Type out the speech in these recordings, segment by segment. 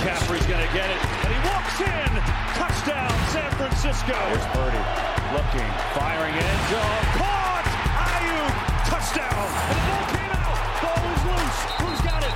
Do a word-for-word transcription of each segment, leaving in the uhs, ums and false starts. McCaffrey's going to get it, and he walks in. Touchdown, San Francisco. Here's Purdy, looking, firing end zone, caught. Ayuk, touchdown. And the ball came out. Ball is loose. Who's got it?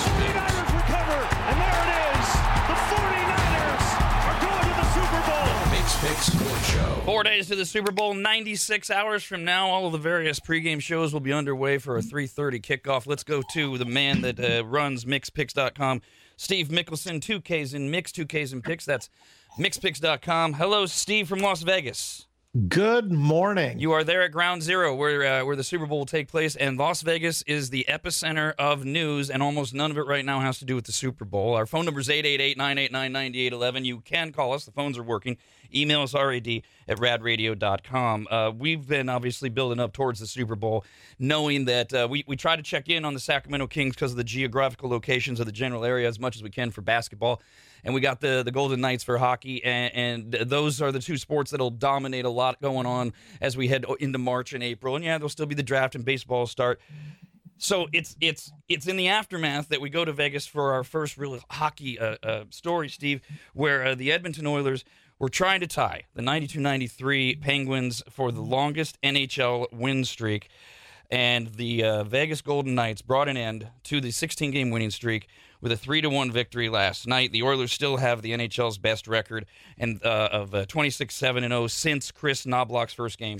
The Niners recover, and there it is. The forty-niners are going to the Super Bowl. Mikks Picks Sports Show. Four days to the Super Bowl. ninety-six hours from now, all of the various pregame shows will be underway for a three thirty kickoff. Let's go to the man that uh, runs mix picks dot com. Steve Mickelson, two Ks in Mix, two Ks in Picks. That's mix picks dot com. Hello, Steve from Las Vegas. Good morning. You are there at Ground Zero, where uh, where the Super Bowl will take place, and Las Vegas is the epicenter of news, and almost none of it right now has to do with the Super Bowl. Our phone number is eight eight eight, nine eight nine, nine eight one one. You can call us. The phones are working. Email us, rad at rad radio dot com. Uh, we've been obviously building up towards the Super Bowl, knowing that uh, we, we try to check in on the Sacramento Kings because of the geographical locations of the general area as much as we can for basketball. And we got the, the Golden Knights for hockey, and, and those are the two sports that'll dominate a lot going on as we head into March and April. And, yeah, there'll still be the draft and baseball start. So it's it's it's in the aftermath that we go to Vegas for our first real hockey uh, uh, story, Steve, where uh, the Edmonton Oilers were trying to tie the ninety-two ninety-three Penguins for the longest N H L win streak. And the uh, Vegas Golden Knights brought an end to the sixteen-game winning streak with a three to one victory last night. The Oilers still have the N H L's best record and uh, of uh, twenty-six seven and oh since Chris Knobloch's first game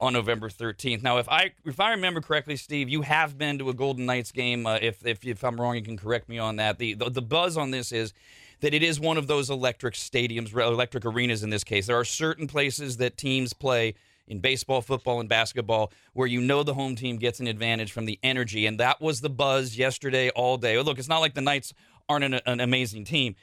on November thirteenth. Now, if I if I remember correctly, Steve, you have been to a Golden Knights game. Uh, if, if if I'm wrong, you can correct me on that. The, the the buzz on this is that it is one of those electric stadiums, electric arenas in this case. There are certain places that teams play in baseball, football, and basketball, where you know the home team gets an advantage from the energy. And that was the buzz yesterday all day. Look, it's not like the Knights aren't an, an amazing team,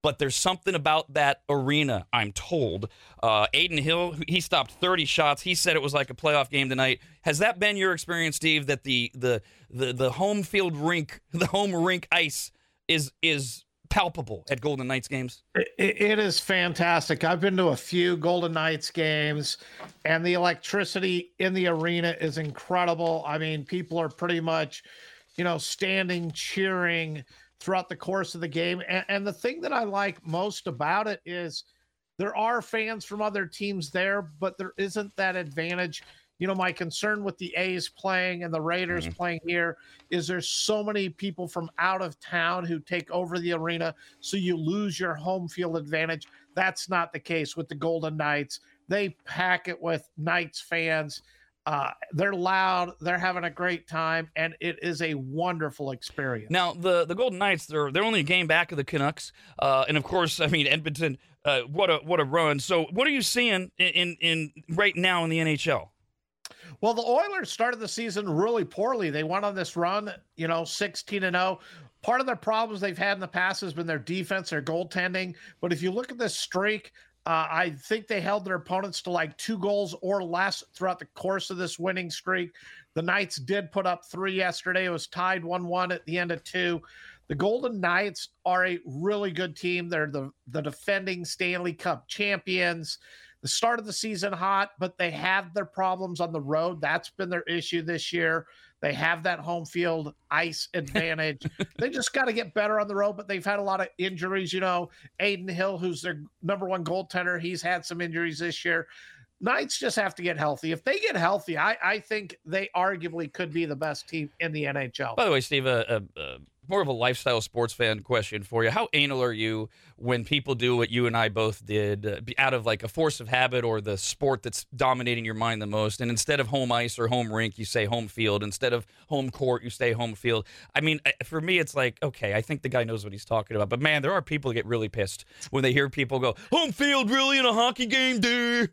but there's something about that arena, I'm told. Uh, Aiden Hill, he stopped thirty shots. He said it was like a playoff game tonight. Has that been your experience, Steve, that the the the, the home field rink, the home rink ice is is palpable at Golden Knights games? It, it is fantastic. I've been to a few Golden Knights games, and the electricity in the arena is incredible. I mean, people are pretty much, you know, standing, cheering throughout the course of the game. And, and the thing that I like most about it is there are fans from other teams there, but there isn't that advantage. You know, my concern with the A's playing and the Raiders mm-hmm. playing here is there's so many people from out of town who take over the arena, so you lose your home field advantage. That's not the case with the Golden Knights. They pack it with Knights fans. Uh, they're loud. They're having a great time, and it is a wonderful experience. Now, the, the Golden Knights, they're they're only a game back of the Canucks, uh, and of course, I mean, Edmonton. Uh, what a what a run! So, what are you seeing in in, in right now in the N H L? Well, the Oilers started the season really poorly. They went on this run, you know, sixteen and oh. Part of their problems they've had in the past has been their defense, their goaltending. But if you look at this streak, uh, I think they held their opponents to like two goals or less throughout the course of this winning streak. The Knights did put up three yesterday. It was tied one one at the end of two. The Golden Knights are a really good team. They're the, the defending Stanley Cup champions. The start of the season hot, but they have their problems on the road. That's been their issue this year. They have that home field ice advantage. They just got to get better on the road, but they've had a lot of injuries. You know, Aiden Hill, who's their number one goaltender, he's had some injuries this year. Knights just have to get healthy. If they get healthy, I, I think they arguably could be the best team in the N H L. By the way, Steve, uh, uh, uh, more of a lifestyle sports fan question for you. How anal are you when people do what you and I both did uh, out of like a force of habit or the sport that's dominating your mind the most? And instead of home ice or home rink, you say home field. Instead of home court, you say home field. I mean, for me, it's like, okay, I think the guy knows what he's talking about. But, man, there are people who get really pissed when they hear people go, home field, really, in a hockey game, dude?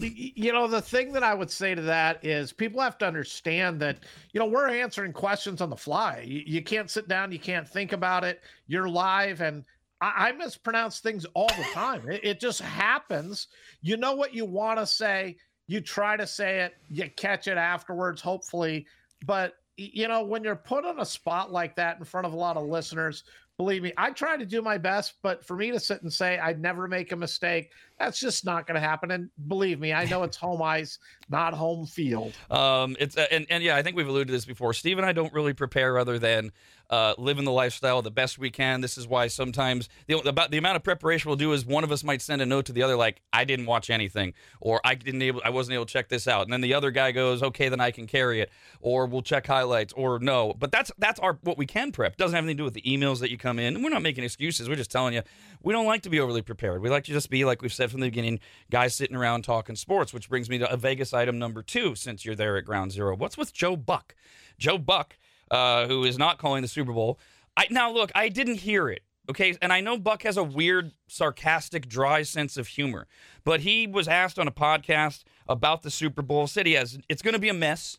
You know, the thing that I would say to that is people have to understand that, you know, we're answering questions on the fly. You, you can't sit down. You can't think about it. You're live. And I, I mispronounce things all the time. It, it just happens. You know what you want to say. You try to say it. You catch it afterwards, hopefully. But, you know, when you're put on a spot like that in front of a lot of listeners, believe me, I try to do my best, but for me to sit and say I'd never make a mistake, that's just not going to happen. And believe me, I know it's home ice, not home field. Um, it's uh, and, and, yeah, I think we've alluded to this before. Steve and I don't really prepare other than uh, living the lifestyle the best we can. This is why sometimes the, about the amount of preparation we'll do is one of us might send a note to the other like, I didn't watch anything, or I didn't able, I wasn't able to check this out. And then the other guy goes, okay, then I can carry it, or we'll check highlights, or no. But that's that's our what we can prep. It doesn't have anything to do with the emails that you come in. And we're not making excuses. We're just telling you, we don't like to be overly prepared. We like to just be, like we've said from the beginning, guys sitting around talking sports, which brings me to a Vegas item number two, since you're there at Ground Zero. What's with Joe Buck? Joe Buck, uh, who is not calling the Super Bowl. I, now, look, I didn't hear it, okay? And I know Buck has a weird, sarcastic, dry sense of humor. But he was asked on a podcast about the Super Bowl. Said he has, it's going to be a mess.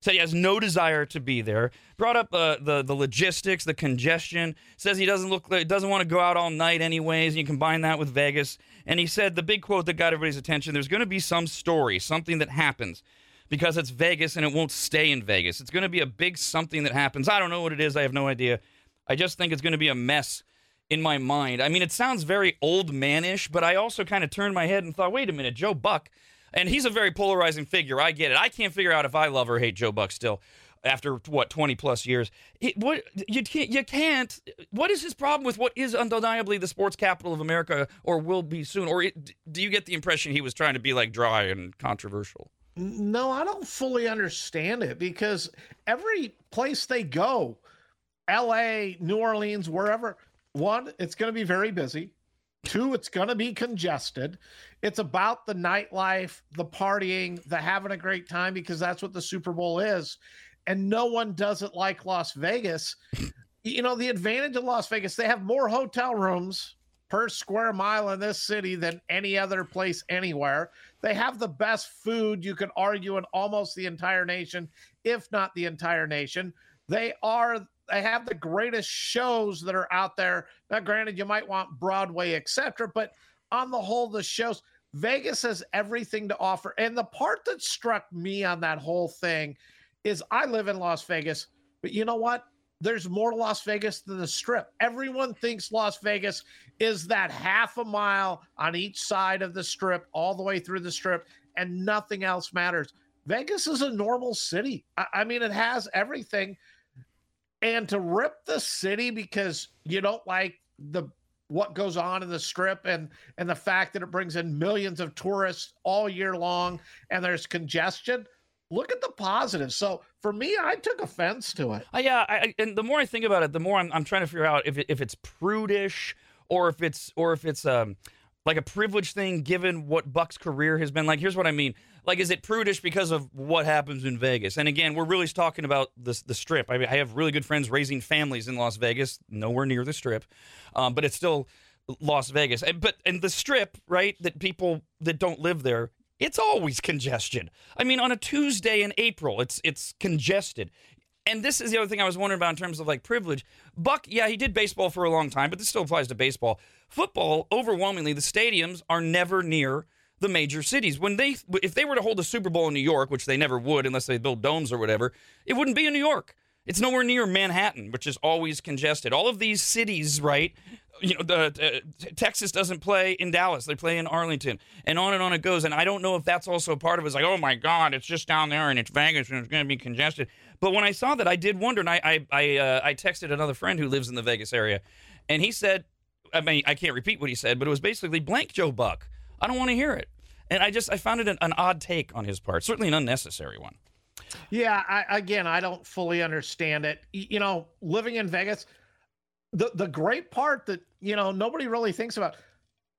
Said he has no desire to be there. Brought up uh, the the logistics, the congestion. Says he doesn't look like, doesn't want to go out all night anyways. And you combine that with Vegas. And he said the big quote that got everybody's attention, there's going to be some story, something that happens. Because it's Vegas and it won't stay in Vegas. It's going to be a big something that happens. I don't know what it is. I have no idea. I just think it's going to be a mess in my mind. I mean, it sounds very old man-ish, but I also kind of turned my head and thought, wait a minute, Joe Buck. And he's a very polarizing figure. I get it. I can't figure out if I love or hate Joe Buck still after, what, twenty-plus years. It, what you can't, you can't. What is his problem with what is undeniably the sports capital of America or will be soon? Or it, do you get the impression he was trying to be, like, dry and controversial? No, I don't fully understand it because every place they go, L A, New Orleans, wherever, one, it's going to be very busy. Two, it's going to be congested. It's about the nightlife, the partying, the having a great time because that's what the Super Bowl is. And no one does it like Las Vegas. You know, the advantage of Las Vegas, they have more hotel rooms per square mile in this city than any other place anywhere. They have the best food, you could argue, in almost the entire nation, if not the entire nation. They are, they have the greatest shows that are out there. Now, granted, you might want Broadway, et cetera, but on the whole, the shows, Vegas has everything to offer. And the part that struck me on that whole thing is I live in Las Vegas, but you know what? There's more to Las Vegas than the Strip. Everyone thinks Las Vegas is that half a mile on each side of the Strip, all the way through the Strip, and nothing else matters. Vegas is a normal city. I, I mean, it has everything. And to rip the city because you don't like the what goes on in the Strip and, and the fact that it brings in millions of tourists all year long and there's congestion, look at the positive. So for me, I took offense to it. Uh, yeah, I, and the more I think about it, the more I'm, I'm trying to figure out if it, if it's prudish or if it's or if it's um like a privilege thing given what Buck's career has been like. Here's what I mean. Like, is it prudish because of what happens in Vegas? And again, we're really talking about the the Strip. I mean, I have really good friends raising families in Las Vegas, nowhere near the Strip, um, but it's still Las Vegas. And, but and the Strip, right? That people that don't live there. It's always congestion. I mean, on a Tuesday in April, it's it's congested. And this is the other thing I was wondering about in terms of, like, privilege. Buck, yeah, he did baseball for a long time, but this still applies to baseball. Football, overwhelmingly, the stadiums are never near the major cities. When they, if they were to hold a Super Bowl in New York, which they never would unless they build domes or whatever, it wouldn't be in New York. It's nowhere near Manhattan, which is always congested. All of these cities, right? You know, the, uh, Texas doesn't play in Dallas. They play in Arlington. And on and on it goes. And I don't know if that's also part of it. It's like, oh, my God, it's just down there and it's Vegas and it's going to be congested. But when I saw that, I did wonder. And I I I, uh, I texted another friend who lives in the Vegas area. And he said, I mean, I can't repeat what he said, but it was basically blank Joe Buck. I don't want to hear it. And I just I found it an, an odd take on his part, certainly an unnecessary one. Yeah, I, again, I don't fully understand it. You know, living in Vegas, the, the great part that, you know, nobody really thinks about,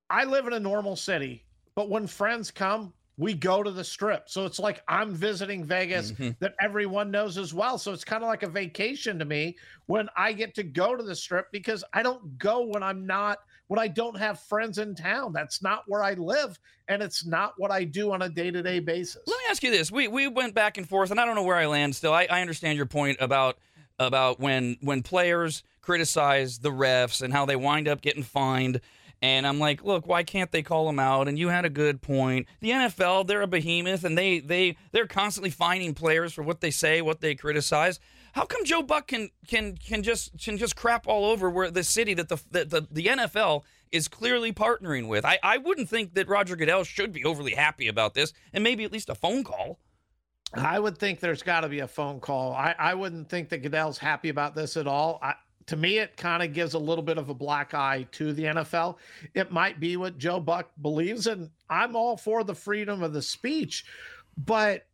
I live in a normal city, but when friends come, we go to the Strip. So it's like I'm visiting Vegas mm-hmm. that everyone knows as well. So it's kind of like a vacation to me when I get to go to the Strip because I don't go when I'm not, when I don't have friends in town. That's not where I live, and it's not what I do on a day-to-day basis. Let me ask you this. We we went back and forth, and I don't know where I land still. I, I understand your point about about when when players criticize the refs and how they wind up getting fined. And I'm like, look, why can't they call them out? And you had a good point. The N F L, they're a behemoth, and they, they, they're constantly fining players for what they say, what they criticize. How come Joe Buck can can can just can just crap all over where the city that the, the, the, the N F L is clearly partnering with? I, I wouldn't think that Roger Goodell should be overly happy about this, and maybe at least a phone call. I would think there's got to be a phone call. I, I wouldn't think that Goodell's happy about this at all. I, to me, it kind of gives a little bit of a black eye to the N F L. It might be what Joe Buck believes, and I'm all for the freedom of the speech, but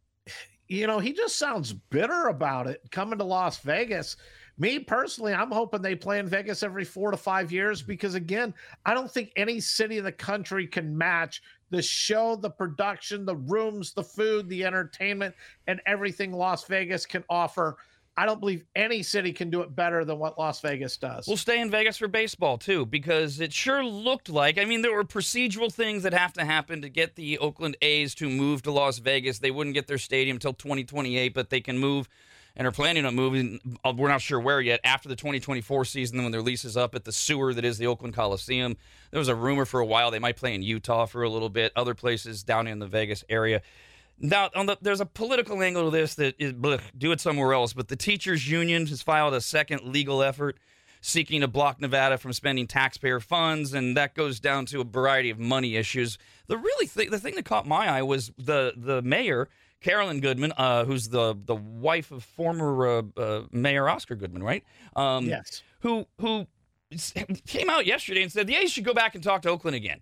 you know, he just sounds bitter about it coming to Las Vegas. Me personally, I'm hoping they play in Vegas every four to five years because, again, I don't think any city in the country can match the show, the production, the rooms, the food, the entertainment, and everything Las Vegas can offer. I don't believe any city can do it better than what Las Vegas does. We'll stay in Vegas for baseball, too, because it sure looked like, I mean, there were procedural things that have to happen to get the Oakland A's to move to Las Vegas. They wouldn't get their stadium until twenty twenty-eight, but they can move and are planning on moving, we're not sure where yet, after the twenty twenty-four season when their lease is up at the sewer that is the Oakland Coliseum. There was a rumor for a while they might play in Utah for a little bit, other places down in the Vegas area. Now, on the, there's a political angle to this that is, blech, do it somewhere else, but the teachers union has filed a second legal effort seeking to block Nevada from spending taxpayer funds, and that goes down to a variety of money issues. The really th- the thing that caught my eye was the, the mayor, Carolyn Goodman, uh, who's the, the wife of former uh, uh, Mayor Oscar Goodman, right? Um, yes. Who, who came out yesterday and said the A's should go back and talk to Oakland again.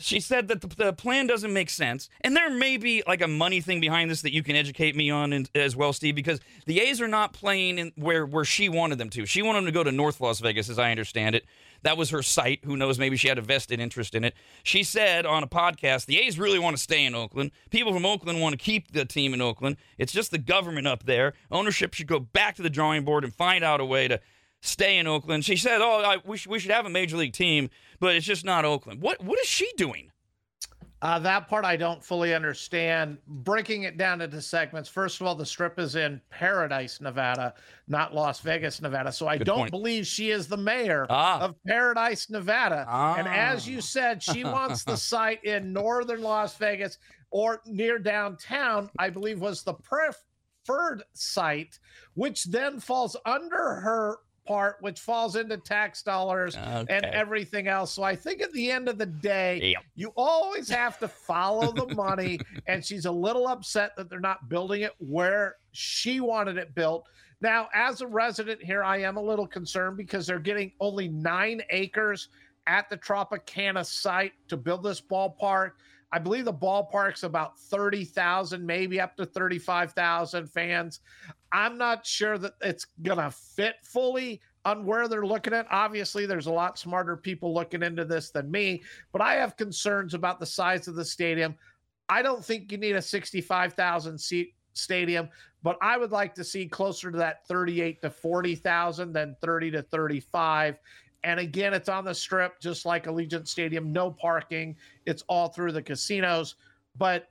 She said that the, the plan doesn't make sense, and there may be like a money thing behind this that you can educate me on in, as well, Steve, because the A's are not playing in where, where she wanted them to. She wanted them to go to North Las Vegas, as I understand it. That was her site. Who knows? Maybe she had a vested interest in it. She said on a podcast, the A's really want to stay in Oakland. People from Oakland want to keep the team in Oakland. It's just the government up there. Ownership should go back to the drawing board and find out a way to stay in Oakland. She said, oh, I, we, sh- we should have a major league team, but it's just not Oakland. What What is she doing? Uh, that part I don't fully understand. Breaking it down into segments, first of all, the Strip is in Paradise, Nevada, not Las Vegas, Nevada. So I Good don't point. believe she is the mayor ah. of Paradise, Nevada. Ah. And as you said, she wants the site in northern Las Vegas or near downtown, I believe was the preferred site, which then falls under her part, which falls into tax dollars okay. and everything else. So I think at the end of the day, yep. you always have to follow the money. And she's a little upset that they're not building it where she wanted it built. Now, as a resident here, I am a little concerned because they're getting only nine acres at the Tropicana site to build this ballpark. I believe the ballpark's about thirty thousand, maybe up to thirty-five thousand fans. I'm not sure that it's going to fit fully on where they're looking at. Obviously, there's a lot smarter people looking into this than me, but I have concerns about the size of the stadium. I don't think you need a sixty-five thousand seat stadium, but I would like to see closer to that thirty-eight to forty thousand than thirty to thirty-five. And again, it's on the Strip, just like Allegiant Stadium, no parking. It's all through the casinos, but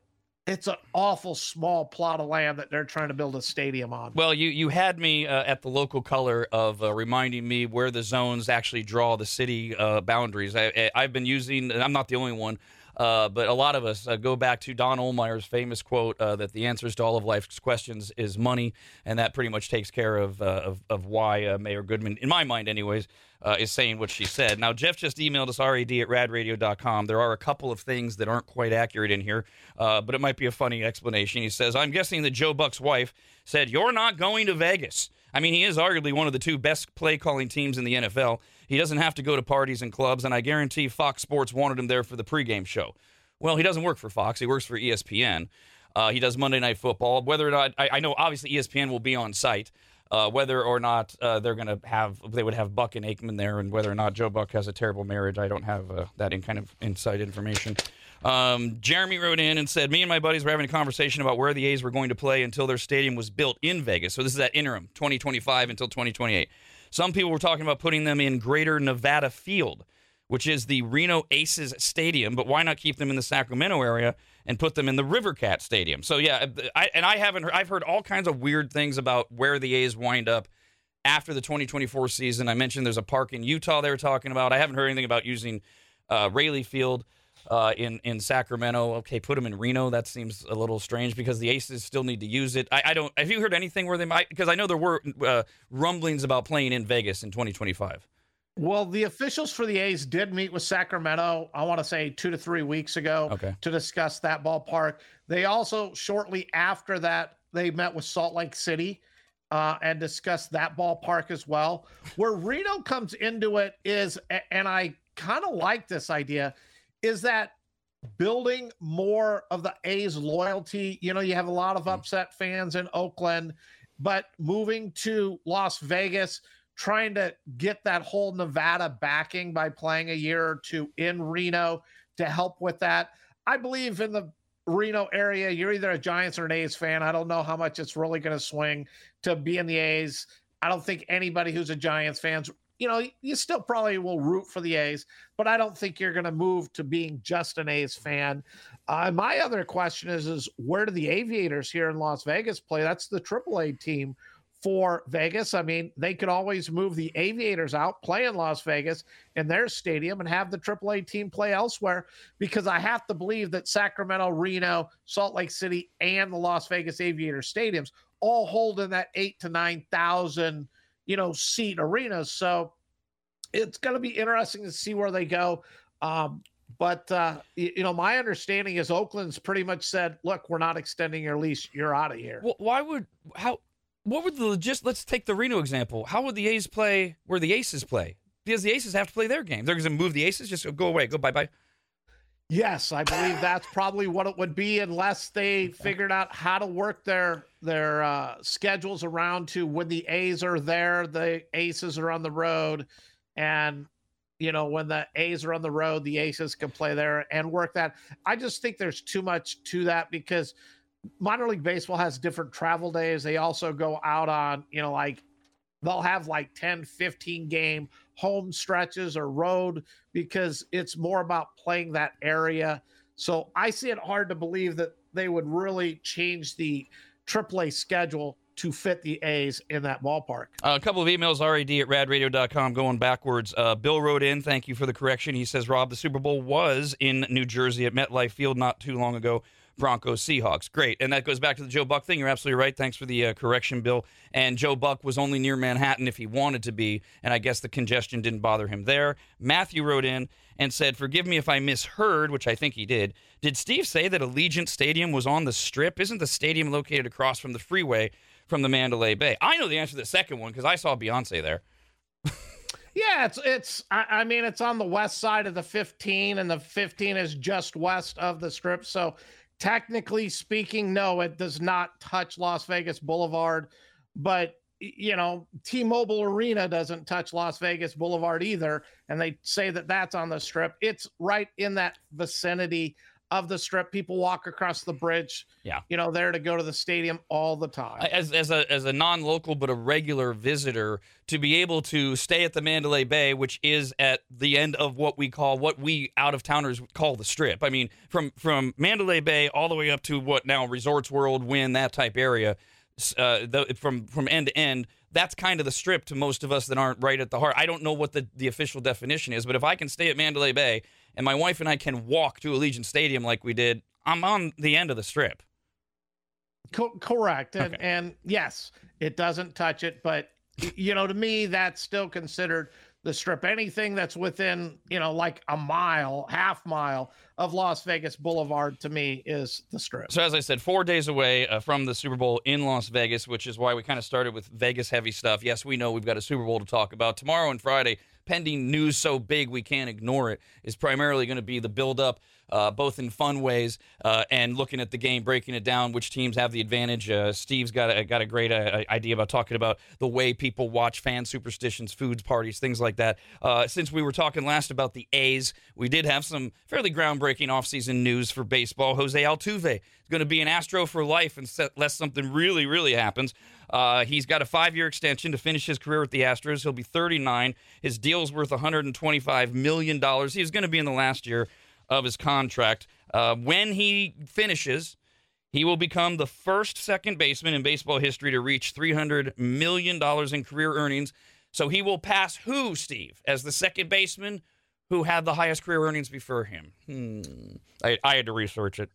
it's an awful small plot of land that they're trying to build a stadium on. Well, you, you had me uh, at the local color of uh, reminding me where the zones actually draw the city uh, boundaries. I, I've been using, and I'm not the only one, uh, but a lot of us uh, go back to Don Ohlmeyer's famous quote uh, that the answers to all of life's questions is money, and that pretty much takes care of, uh, of, of why uh, Mayor Goodman, in my mind anyways, Uh, is saying what she said. Now, Jeff just emailed us, R A D at rad radio dot com. There are a couple of things that aren't quite accurate in here, uh, but it might be a funny explanation. He says, I'm guessing that Joe Buck's wife said, you're not going to Vegas. I mean, he is arguably one of the two best play-calling teams in the N F L. He doesn't have to go to parties and clubs, and I guarantee Fox Sports wanted him there for the pregame show. Well, he doesn't work for Fox. He works for E S P N. Uh, he does Monday Night Football. Whether or not, I, I know obviously E S P N will be on site, Uh, whether or not uh, they're going to have, they would have Buck and Aikman there, and whether or not Joe Buck has a terrible marriage, I don't have uh, that in kind of inside information. Um, Jeremy wrote in and said, me and my buddies were having a conversation about where the A's were going to play until their stadium was built in Vegas. So this is that interim, twenty twenty-five until twenty twenty-eight. Some people were talking about putting them in Greater Nevada Field, which is the Reno Aces Stadium, but why not keep them in the Sacramento area and put them in the Rivercat Stadium? So, yeah, I, and I haven't heard, I've heard all kinds of weird things about where the A's wind up after the twenty twenty-four season. I mentioned there's a park in Utah they were talking about. I haven't heard anything about using uh, Raley Field uh, in, in Sacramento. Okay, put them in Reno. That seems a little strange because the Aces still need to use it. I, I don't, have you heard anything where they might, because I know there were uh, rumblings about playing in Vegas in twenty twenty-five. Well, the officials for the A's did meet with Sacramento, I want to say two to three weeks ago, okay, to discuss that ballpark. They also, shortly after that, They met with Salt Lake City uh, and discussed that ballpark as well. Where Reno comes into it is, and I kind of like this idea, is that building more of the A's loyalty. You know, you have a lot of upset fans in Oakland, but moving to Las Vegas, trying to get that whole Nevada backing by playing a year or two in Reno to help with that. I believe in the Reno area, you're either a Giants or an A's fan. I don't know how much it's really going to swing to be in the A's. I don't think anybody who's a Giants fan, you know, you still probably will root for the A's, but I don't think you're going to move to being just an A's fan. Uh, my other question is, is where do the Aviators here in Las Vegas play? That's the triple A team for Vegas. I mean, they could always move the Aviators out, play in Las Vegas in their stadium, and have the triple A team play elsewhere, because I have to believe that Sacramento, Reno, Salt Lake City, and the Las Vegas Aviator stadiums all hold in that eight to nine thousand, you know, seat arenas. So it's going to be interesting to see where they go. Um, but, uh, you, you know, my understanding is Oakland's pretty much said, look, we're not extending your lease. You're out of here. Well, why would, how, What would the logist? Let's take the Reno example. How would the A's play where the Aces play? Because the Aces have to play their game. They're going to move the Aces. Just go away. Go bye bye. Yes, I believe that's probably what it would be, unless they figured out how to work their their uh, schedules around to when the A's are there, the Aces are on the road, and you know when the A's are on the road, the Aces can play there and work that. I just think there's too much to that, because minor league baseball has different travel days. They also go out on, you know, like they'll have like ten, fifteen game home stretches or road, because it's more about playing that area. So I see it hard to believe that they would really change the triple A schedule to fit the A's in that ballpark. Uh, a couple of emails, R A D at rad radio dot com, going backwards. Uh, Bill wrote in, thank you for the correction. He says, Rob, the Super Bowl was in New Jersey at MetLife Field not too long ago. Broncos, Seahawks. Great. And that goes back to the Joe Buck thing. You're absolutely right. Thanks for the uh, correction, Bill. And Joe Buck was only near Manhattan if he wanted to be, and I guess the congestion didn't bother him there. Matthew wrote in and said, forgive me if I misheard, which I think he did. Did Steve say that Allegiant Stadium was on the Strip? Isn't the stadium located across from the freeway from the Mandalay Bay? I know the answer to the second one because I saw Beyonce there. Yeah, it's, it's. I, I mean, it's on the west side of the fifteen, and the fifteen is just west of the Strip, so technically speaking, no, it does not touch Las Vegas Boulevard, but, you know, T-Mobile Arena doesn't touch Las Vegas Boulevard either, and they say that that's on the Strip. It's right in that vicinity of the Strip. People walk across the bridge, yeah, you know, there to go to the stadium all the time. As, as a as a non-local but a regular visitor, to be able to stay at the Mandalay Bay, which is at the end of what we call, what we out-of-towners call the Strip. I mean, from, from Mandalay Bay all the way up to what now Resorts World, Wynn, that type area, uh, the, from, from end to end, that's kind of the Strip to most of us that aren't right at the heart. I don't know what the, the official definition is, but if I can stay at Mandalay Bay and my wife and I can walk to Allegiant Stadium like we did, I'm on the end of the Strip. Co- correct. And, okay. and yes, it doesn't touch it, but you know, to me, that's still considered the Strip. Anything that's within, you know, like a mile, half mile of Las Vegas Boulevard, to me, is the Strip. So as I said, four days away uh, from the Super Bowl in Las Vegas, which is why we kind of started with Vegas-heavy stuff. Yes, we know we've got a Super Bowl to talk about tomorrow and Friday. Pending news so big we can't ignore it is primarily going to be the build-up, uh, both in fun ways uh, and looking at the game, breaking it down, which teams have the advantage. Uh, Steve's got a, got a great uh, idea about talking about the way people watch, fan superstitions, foods, parties, things like that. Uh, since we were talking last about the A's, we did have some fairly groundbreaking offseason news for baseball. Jose Altuve is going to be an Astro for life unless something really, really happens. Uh, he's got a five-year extension to finish his career with the Astros. He'll be thirty-nine. His deal's worth one hundred twenty-five million dollars. He was going to be in the last year of his contract. Uh, when he finishes, he will become the first second baseman in baseball history to reach three hundred million dollars in career earnings. So he will pass who, Steve, as the second baseman who had the highest career earnings before him? Hmm. I, I had to research it.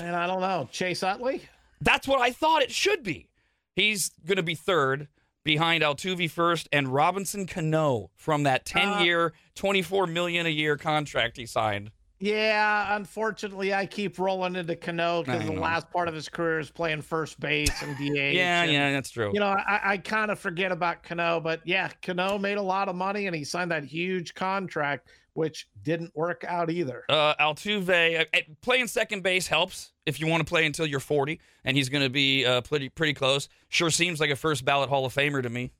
Man, I don't know. Chase Utley? That's what I thought it should be. He's going to be third behind Altuve first and Robinson Cano from that ten-year, twenty-four million a year contract he signed. Yeah, unfortunately, I keep rolling into Cano because the know. last part of his career is playing first base and D H. yeah, and, yeah, that's true. You know, I, I kind of forget about Cano, but yeah, Cano made a lot of money and he signed that huge contract, which didn't work out either. Uh, Altuve, uh, playing second base helps if you want to play until you're forty, and he's going to be uh, pretty pretty close. Sure seems like a first ballot Hall of Famer to me.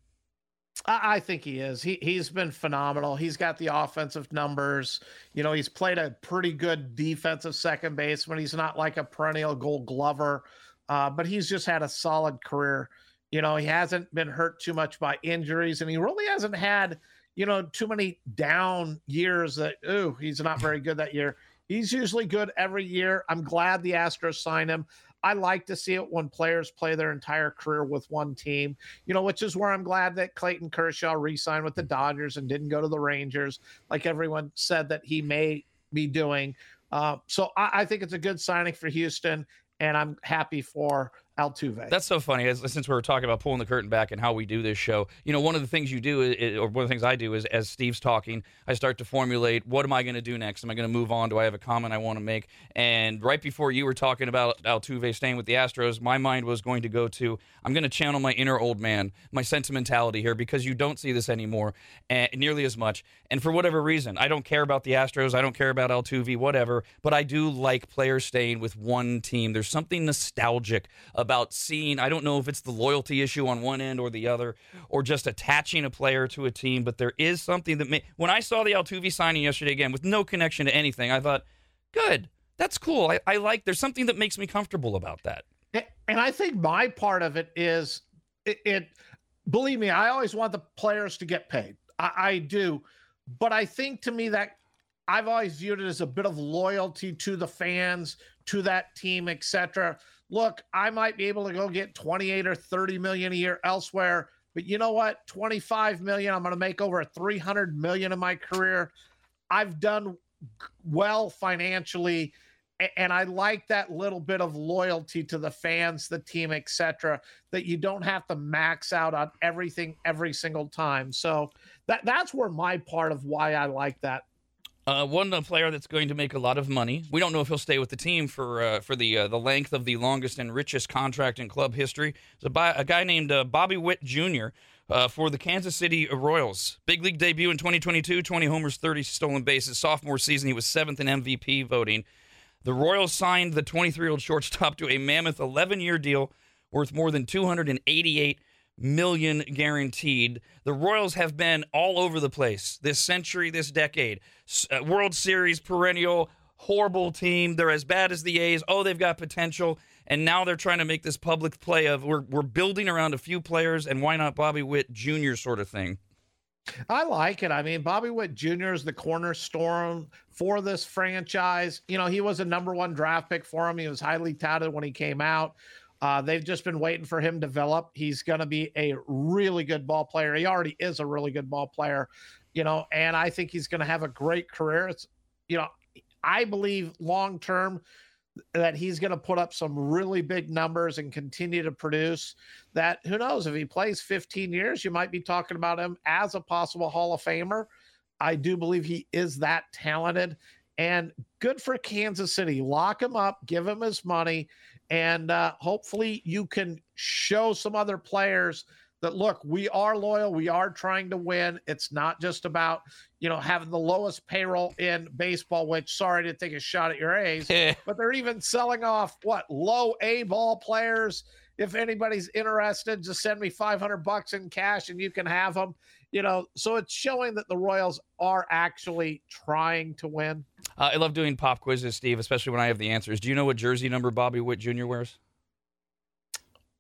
I think he is. He, he's been phenomenal. He's got the offensive numbers. You know, he's played a pretty good defensive second base when he's not like a perennial gold glover, uh, but he's just had a solid career. You know, he hasn't been hurt too much by injuries, and he really hasn't had, you know, too many down years that, ooh, he's not very good that year. He's usually good every year. I'm glad the Astros signed him. I like to see it when players play their entire career with one team, you know, which is where I'm glad that Clayton Kershaw re-signed with the Dodgers and didn't go to the Rangers, like everyone said that he may be doing. Uh, so I, I think it's a good signing for Houston, and I'm happy for Altuve. That's so funny. As, since we were talking about pulling the curtain back and how we do this show, you know, one of the things you do, is, or one of the things I do is as Steve's talking, I start to formulate, what am I going to do next? Am I going to move on? Do I have a comment I want to make? And right before you were talking about Altuve staying with the Astros, my mind was going to go to, I'm going to channel my inner old man, my sentimentality here, because you don't see this anymore uh, nearly as much. And for whatever reason, I don't care about the Astros. I don't care about Altuve, whatever, but I do like players staying with one team. There's something nostalgic about about seeing, I don't know if it's the loyalty issue on one end or the other, or just attaching a player to a team, but there is something that, may, when I saw the Altuve signing yesterday, again, with no connection to anything, I thought, good, that's cool. I, I like, there's something that makes me comfortable about that. And I think my part of it is, it, it believe me, I always want the players to get paid. I, I do. But I think to me that I've always viewed it as a bit of loyalty to the fans, to that team, et cetera. Look, I might be able to go get twenty-eight or thirty million a year elsewhere, but you know what? twenty-five million, I'm going to make over three hundred million in my career. I've done well financially, and I like that little bit of loyalty to the fans, the team, et cetera, that you don't have to max out on everything every single time. So that that's where my part of why I like that. Uh, one player that's going to make a lot of money. We don't know if he'll stay with the team for uh, for the uh, the length of the longest and richest contract in club history. It's a, a guy named uh, Bobby Witt Junior Uh, for the Kansas City Royals. Big league debut in twenty twenty-two, twenty homers, thirty stolen bases. Sophomore season, he was seventh in M V P voting. The Royals signed the twenty-three-year-old shortstop to a mammoth eleven-year deal worth more than two hundred eighty-eight million dollars guaranteed. The Royals have been all over the place this century, this decade. Uh, World Series perennial, horrible team. They're as bad as the A's. Oh, they've got potential. And now they're trying to make this public play of we're we're building around a few players and why not Bobby Witt Junior sort of thing. I like it. I mean, Bobby Witt Junior is the cornerstone for this franchise. You know, he was a number one draft pick for him. He was highly touted when he came out. Uh, they've just been waiting for him to develop. He's going to be a really good ball player. He already is a really good ball player, you know, and I think he's going to have a great career. It's, you know, I believe long term that he's going to put up some really big numbers and continue to produce that. Who knows, if he plays fifteen years, you might be talking about him as a possible Hall of Famer. I do believe he is that talented, and good for Kansas City. Lock him up, give him his money. And uh, hopefully you can show some other players that, look, we are loyal. We are trying to win. It's not just about, you know, having the lowest payroll in baseball, which, sorry to take a shot at your A's, but they're even selling off, what, low A ball players. If anybody's interested, just send me five hundred bucks in cash and you can have them. You know, so it's showing that the Royals are actually trying to win. Uh, I love doing pop quizzes, Steve, especially when I have the answers. Do you know what jersey number Bobby Witt Junior wears?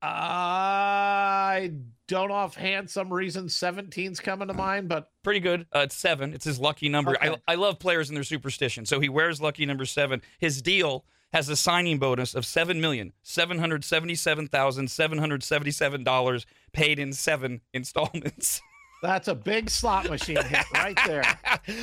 I don't offhand. Some reason seventeen's coming to mind, but pretty good. Uh, it's seven. It's his lucky number. Okay. I, I love players and their superstition. So he wears lucky number seven. His deal has a signing bonus of seven million seven hundred seventy-seven thousand seven hundred seventy-seven dollars paid in seven installments. That's a big slot machine hit right there.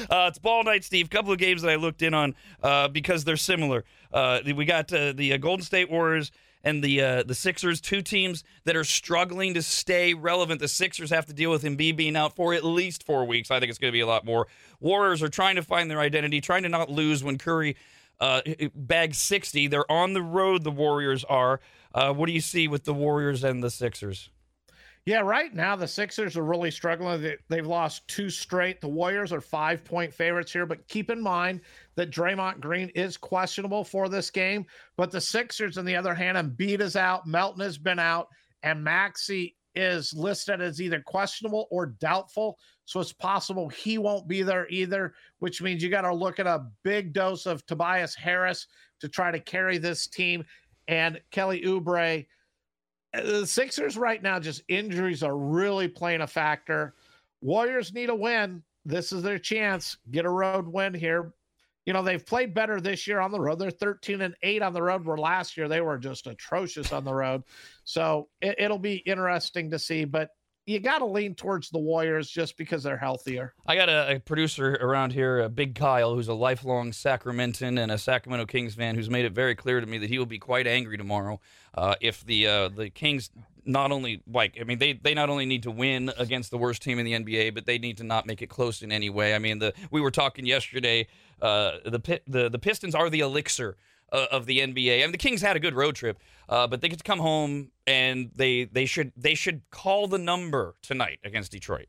uh, it's ball night, Steve. Couple of games that I looked in on uh, because they're similar. Uh, we got uh, the uh, Golden State Warriors and the uh, the Sixers, two teams that are struggling to stay relevant. The Sixers have to deal with Embiid being out for at least four weeks. I think it's going to be a lot more. Warriors are trying to find their identity, trying to not lose when Curry uh, bags sixty. They're on the road, the Warriors are. Uh, what do you see with the Warriors and the Sixers? Yeah, right now the Sixers are really struggling. They've lost two straight. The Warriors are five-point favorites here, but keep in mind that Draymond Green is questionable for this game. But the Sixers, on the other hand, Embiid is out, Melton has been out, and Maxey is listed as either questionable or doubtful. So it's possible he won't be there either, which means you got to look at a big dose of Tobias Harris to try to carry this team. And Kelly Oubre. The Sixers right now, just injuries are really playing a factor. Warriors need a win. This is their chance. Get a road win here. You know, they've played better this year on the road. They're thirteen and eight on the road, where last year they were just atrocious on the road. So it, it'll be interesting to see, but you got to lean towards the Warriors just because they're healthier. I got a, a producer around here, a Big Kyle, who's a lifelong Sacramentan and a Sacramento Kings fan, who's made it very clear to me that he will be quite angry tomorrow uh, if the uh, the Kings not only like I mean they they not only need to win against the worst team in the N B A, but they need to not make it close in any way. I mean, the we were talking yesterday. Uh, the the the Pistons are the elixir of the N B A. I mean, the Kings had a good road trip, uh, but they get to come home, and they they should they should call the number tonight against Detroit.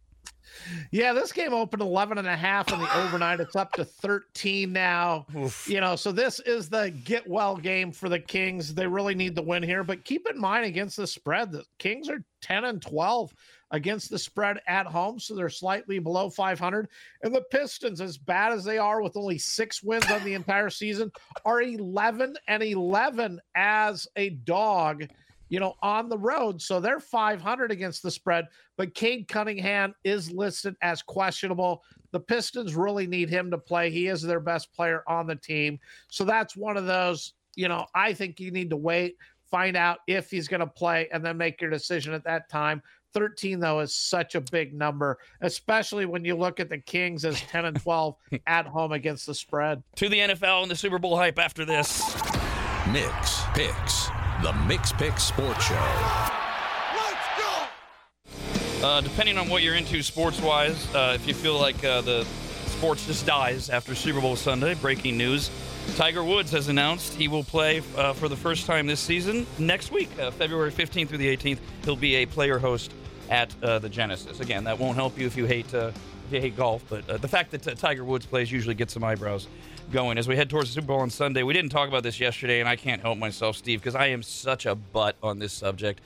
Yeah, this game opened eleven and a half in the overnight. It's up to thirteen now. Oof. You know, so this is the get well game for the Kings. They really need the win here, but keep in mind against the spread, the Kings are ten and twelve against the spread at home, so they're slightly below five hundred. And the Pistons, as bad as they are with only six wins on the entire season, are eleven and eleven as a dog, you know, on the road. So they're five hundred against the spread, but Cade Cunningham is listed as questionable. The Pistons really need him to play. He is their best player on the team. So that's one of those, you know, I think you need to wait, find out if he's going to play, and then make your decision at that time. thirteen, though, is such a big number, especially when you look at the Kings as ten and twelve at home against the spread. To the N F L and the Super Bowl hype after this. Mikks Picks. The Mikks Picks Sports Show. Let's go! Uh, depending on what you're into sports-wise, uh, if you feel like uh, the sports just dies after Super Bowl Sunday, breaking news, Tiger Woods has announced he will play uh, for the first time this season next week, uh, February fifteenth through the eighteenth. He'll be a player host at uh, the Genesis. Again, that won't help you if you hate uh, if you hate golf, but uh, the fact that uh, Tiger Woods plays usually gets some eyebrows going as we head towards the Super Bowl on Sunday. We didn't talk about this yesterday, and I can't help myself, Steve, because I am such a butt on this subject.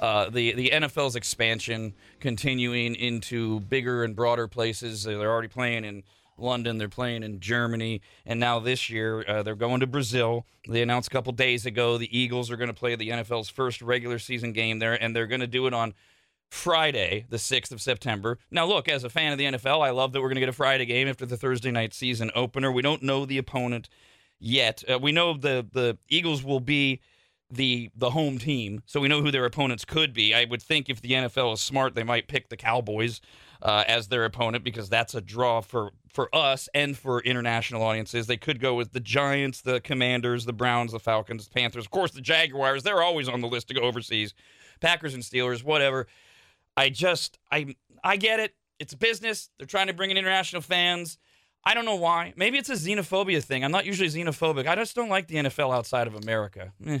Uh, the, the N F L's expansion continuing into bigger and broader places. They're already playing in London. They're playing in Germany. And now this year, uh, they're going to Brazil. They announced a couple days ago the Eagles are going to play the N F L's first regular season game there, and they're going to do it on Friday, the sixth of September. Now, look, as a fan of the N F L, I love that we're going to get a Friday game after the Thursday night season opener. We don't know the opponent yet. Uh, we know the, the Eagles will be the the home team, so we know who their opponents could be. I would think if the N F L is smart, they might pick the Cowboys uh, as their opponent, because that's a draw for, for us and for international audiences. They could go with the Giants, the Commanders, the Browns, the Falcons, the Panthers, of course, the Jaguars. They're always on the list to go overseas. Packers and Steelers, whatever. I just, I I get it. It's business. They're trying to bring in international fans. I don't know why. Maybe it's a xenophobia thing. I'm not usually xenophobic. I just don't like the N F L outside of America. Eh.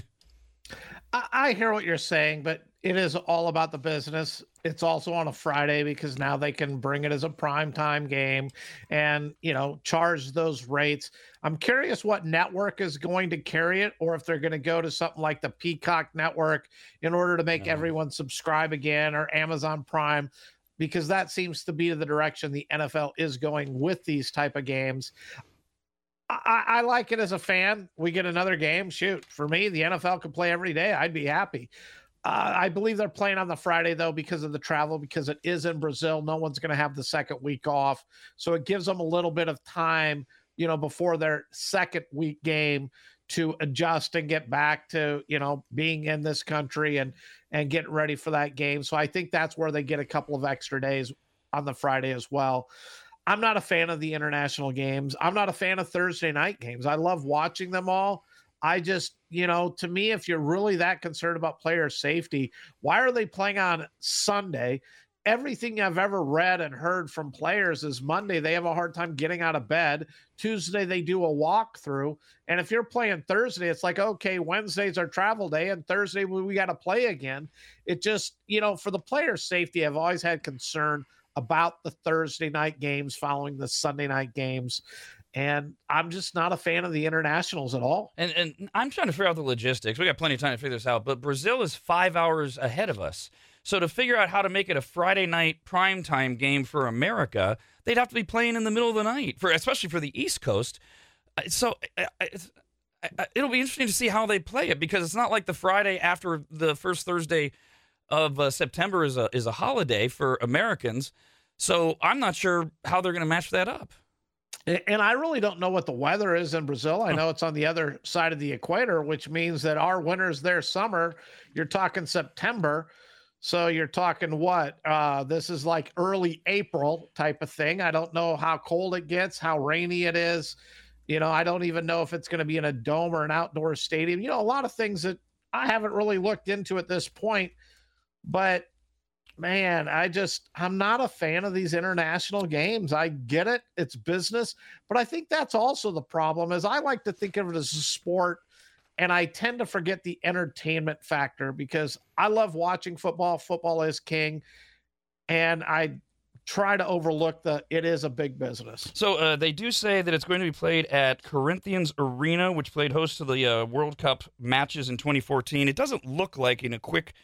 I, I hear what you're saying, but it is all about the business. It's also on a Friday because now they can bring it as a primetime game and, you know, charge those rates. I'm curious what network is going to carry it, or if they're going to go to something like the Peacock Network in order to make no. everyone subscribe again, or Amazon Prime, because that seems to be the direction the N F L is going with these type of games. I, I like it as a fan. We get another game. Shoot, for me, the N F L could play every day. I'd be happy. Uh, I believe they're playing on the Friday, though, because of the travel, because it is in Brazil. No one's going to have the second week off. So it gives them a little bit of time, you know, before their second week game to adjust and get back to, you know, being in this country and, and get ready for that game. So I think that's where they get a couple of extra days on the Friday as well. I'm not a fan of the international games. I'm not a fan of Thursday night games. I love watching them all. I just, you know, to me, if you're really that concerned about player safety, why are they playing on Sunday? Everything I've ever read and heard from players is Monday they have a hard time getting out of bed. Tuesday they do a walkthrough. And if you're playing Thursday, it's like, okay, Wednesday's our travel day and Thursday we, we got to play again. It just, you know, for the player's safety, I've always had concern about the Thursday night games following the Sunday night games. And I'm just not a fan of the internationals at all. And and I'm trying to figure out the logistics. We got plenty of time to figure this out, but Brazil is five hours ahead of us. So to figure out how to make it a Friday night primetime game for America, they'd have to be playing in the middle of the night, for especially for the East Coast. So it's, it'll be interesting to see how they play it, because it's not like the Friday after the first Thursday of uh, September is a is a holiday for Americans. So I'm not sure how they're going to match that up. And I really don't know what the weather is in Brazil. I know it's on the other side of the equator, which means that our winter's their summer. You're talking September. So you're talking what? Uh, this is like early April type of thing. I don't know how cold it gets, how rainy it is. You know, I don't even know if it's going to be in a dome or an outdoor stadium. You know, a lot of things that I haven't really looked into at this point. But, man, I just, I'm not a fan of these international games. I get it. It's business. But I think that's also the problem, is I like to think of it as a sport, and I tend to forget the entertainment factor, because I love watching football. Football is king. And I try to overlook the it is a big business. So uh, they do say that it's going to be played at Corinthians Arena, which played host to the uh, World Cup matches in twenty fourteen. It doesn't look like, in a quick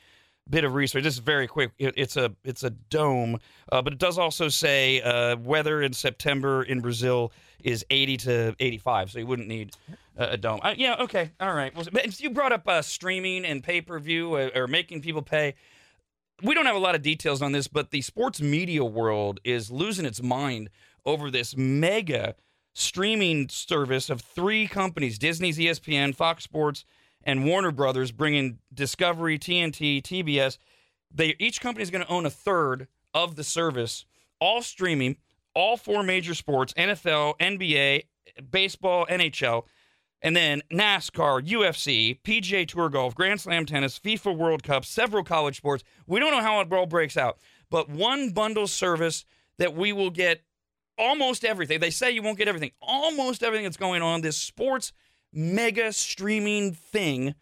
bit of research, this is very quick, It, it's a it's a dome, uh, but it does also say uh, weather in September in Brazil is eighty to eighty-five, so you wouldn't need uh, a dome. Uh, yeah, okay, all right. Well, you brought up uh, streaming and pay-per-view uh, or making people pay. We don't have a lot of details on this, but the sports media world is losing its mind over this mega streaming service of three companies, Disney's E S P N, Fox Sports, and Warner Brothers, bringing Discovery, T N T, T B S. They, each company is going to own a third of the service, all streaming, all four major sports, N F L, N B A, baseball, N H L, and then NASCAR, U F C, P G A Tour Golf, Grand Slam Tennis, FIFA World Cup, several college sports. We don't know how it all breaks out, but one bundle service that we will get almost everything. They say you won't get everything. Almost everything that's going on, this sports mega streaming thing,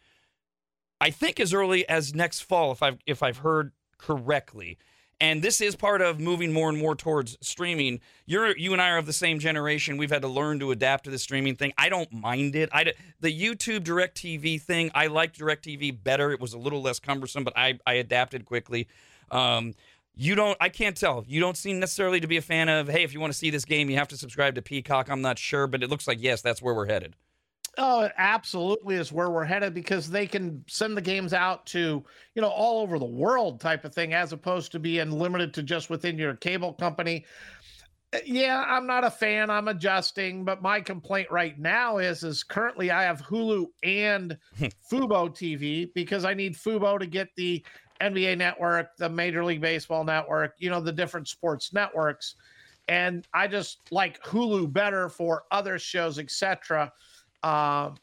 I think as early as next fall, if I've if I've heard correctly. And this is part of moving more and more towards streaming. You're you and I are of the same generation. We've had to learn to adapt to the streaming thing. I don't mind it. I the YouTube DirecTV thing. I like DirecTV better. It was a little less cumbersome, but I I adapted quickly. Um, you don't. I can't tell. You don't seem necessarily to be a fan of, hey, if you want to see this game, you have to subscribe to Peacock. I'm not sure, but it looks like yes, that's where we're headed. Oh, it absolutely is where we're headed, because they can send the games out to, you know, all over the world type of thing, as opposed to being limited to just within your cable company. Yeah, I'm not a fan. I'm adjusting. But my complaint right now is, is currently I have Hulu and Fubo T V, because I need Fubo to get the N B A network, the Major League Baseball network, you know, the different sports networks. And I just like Hulu better for other shows, et cetera. Uh,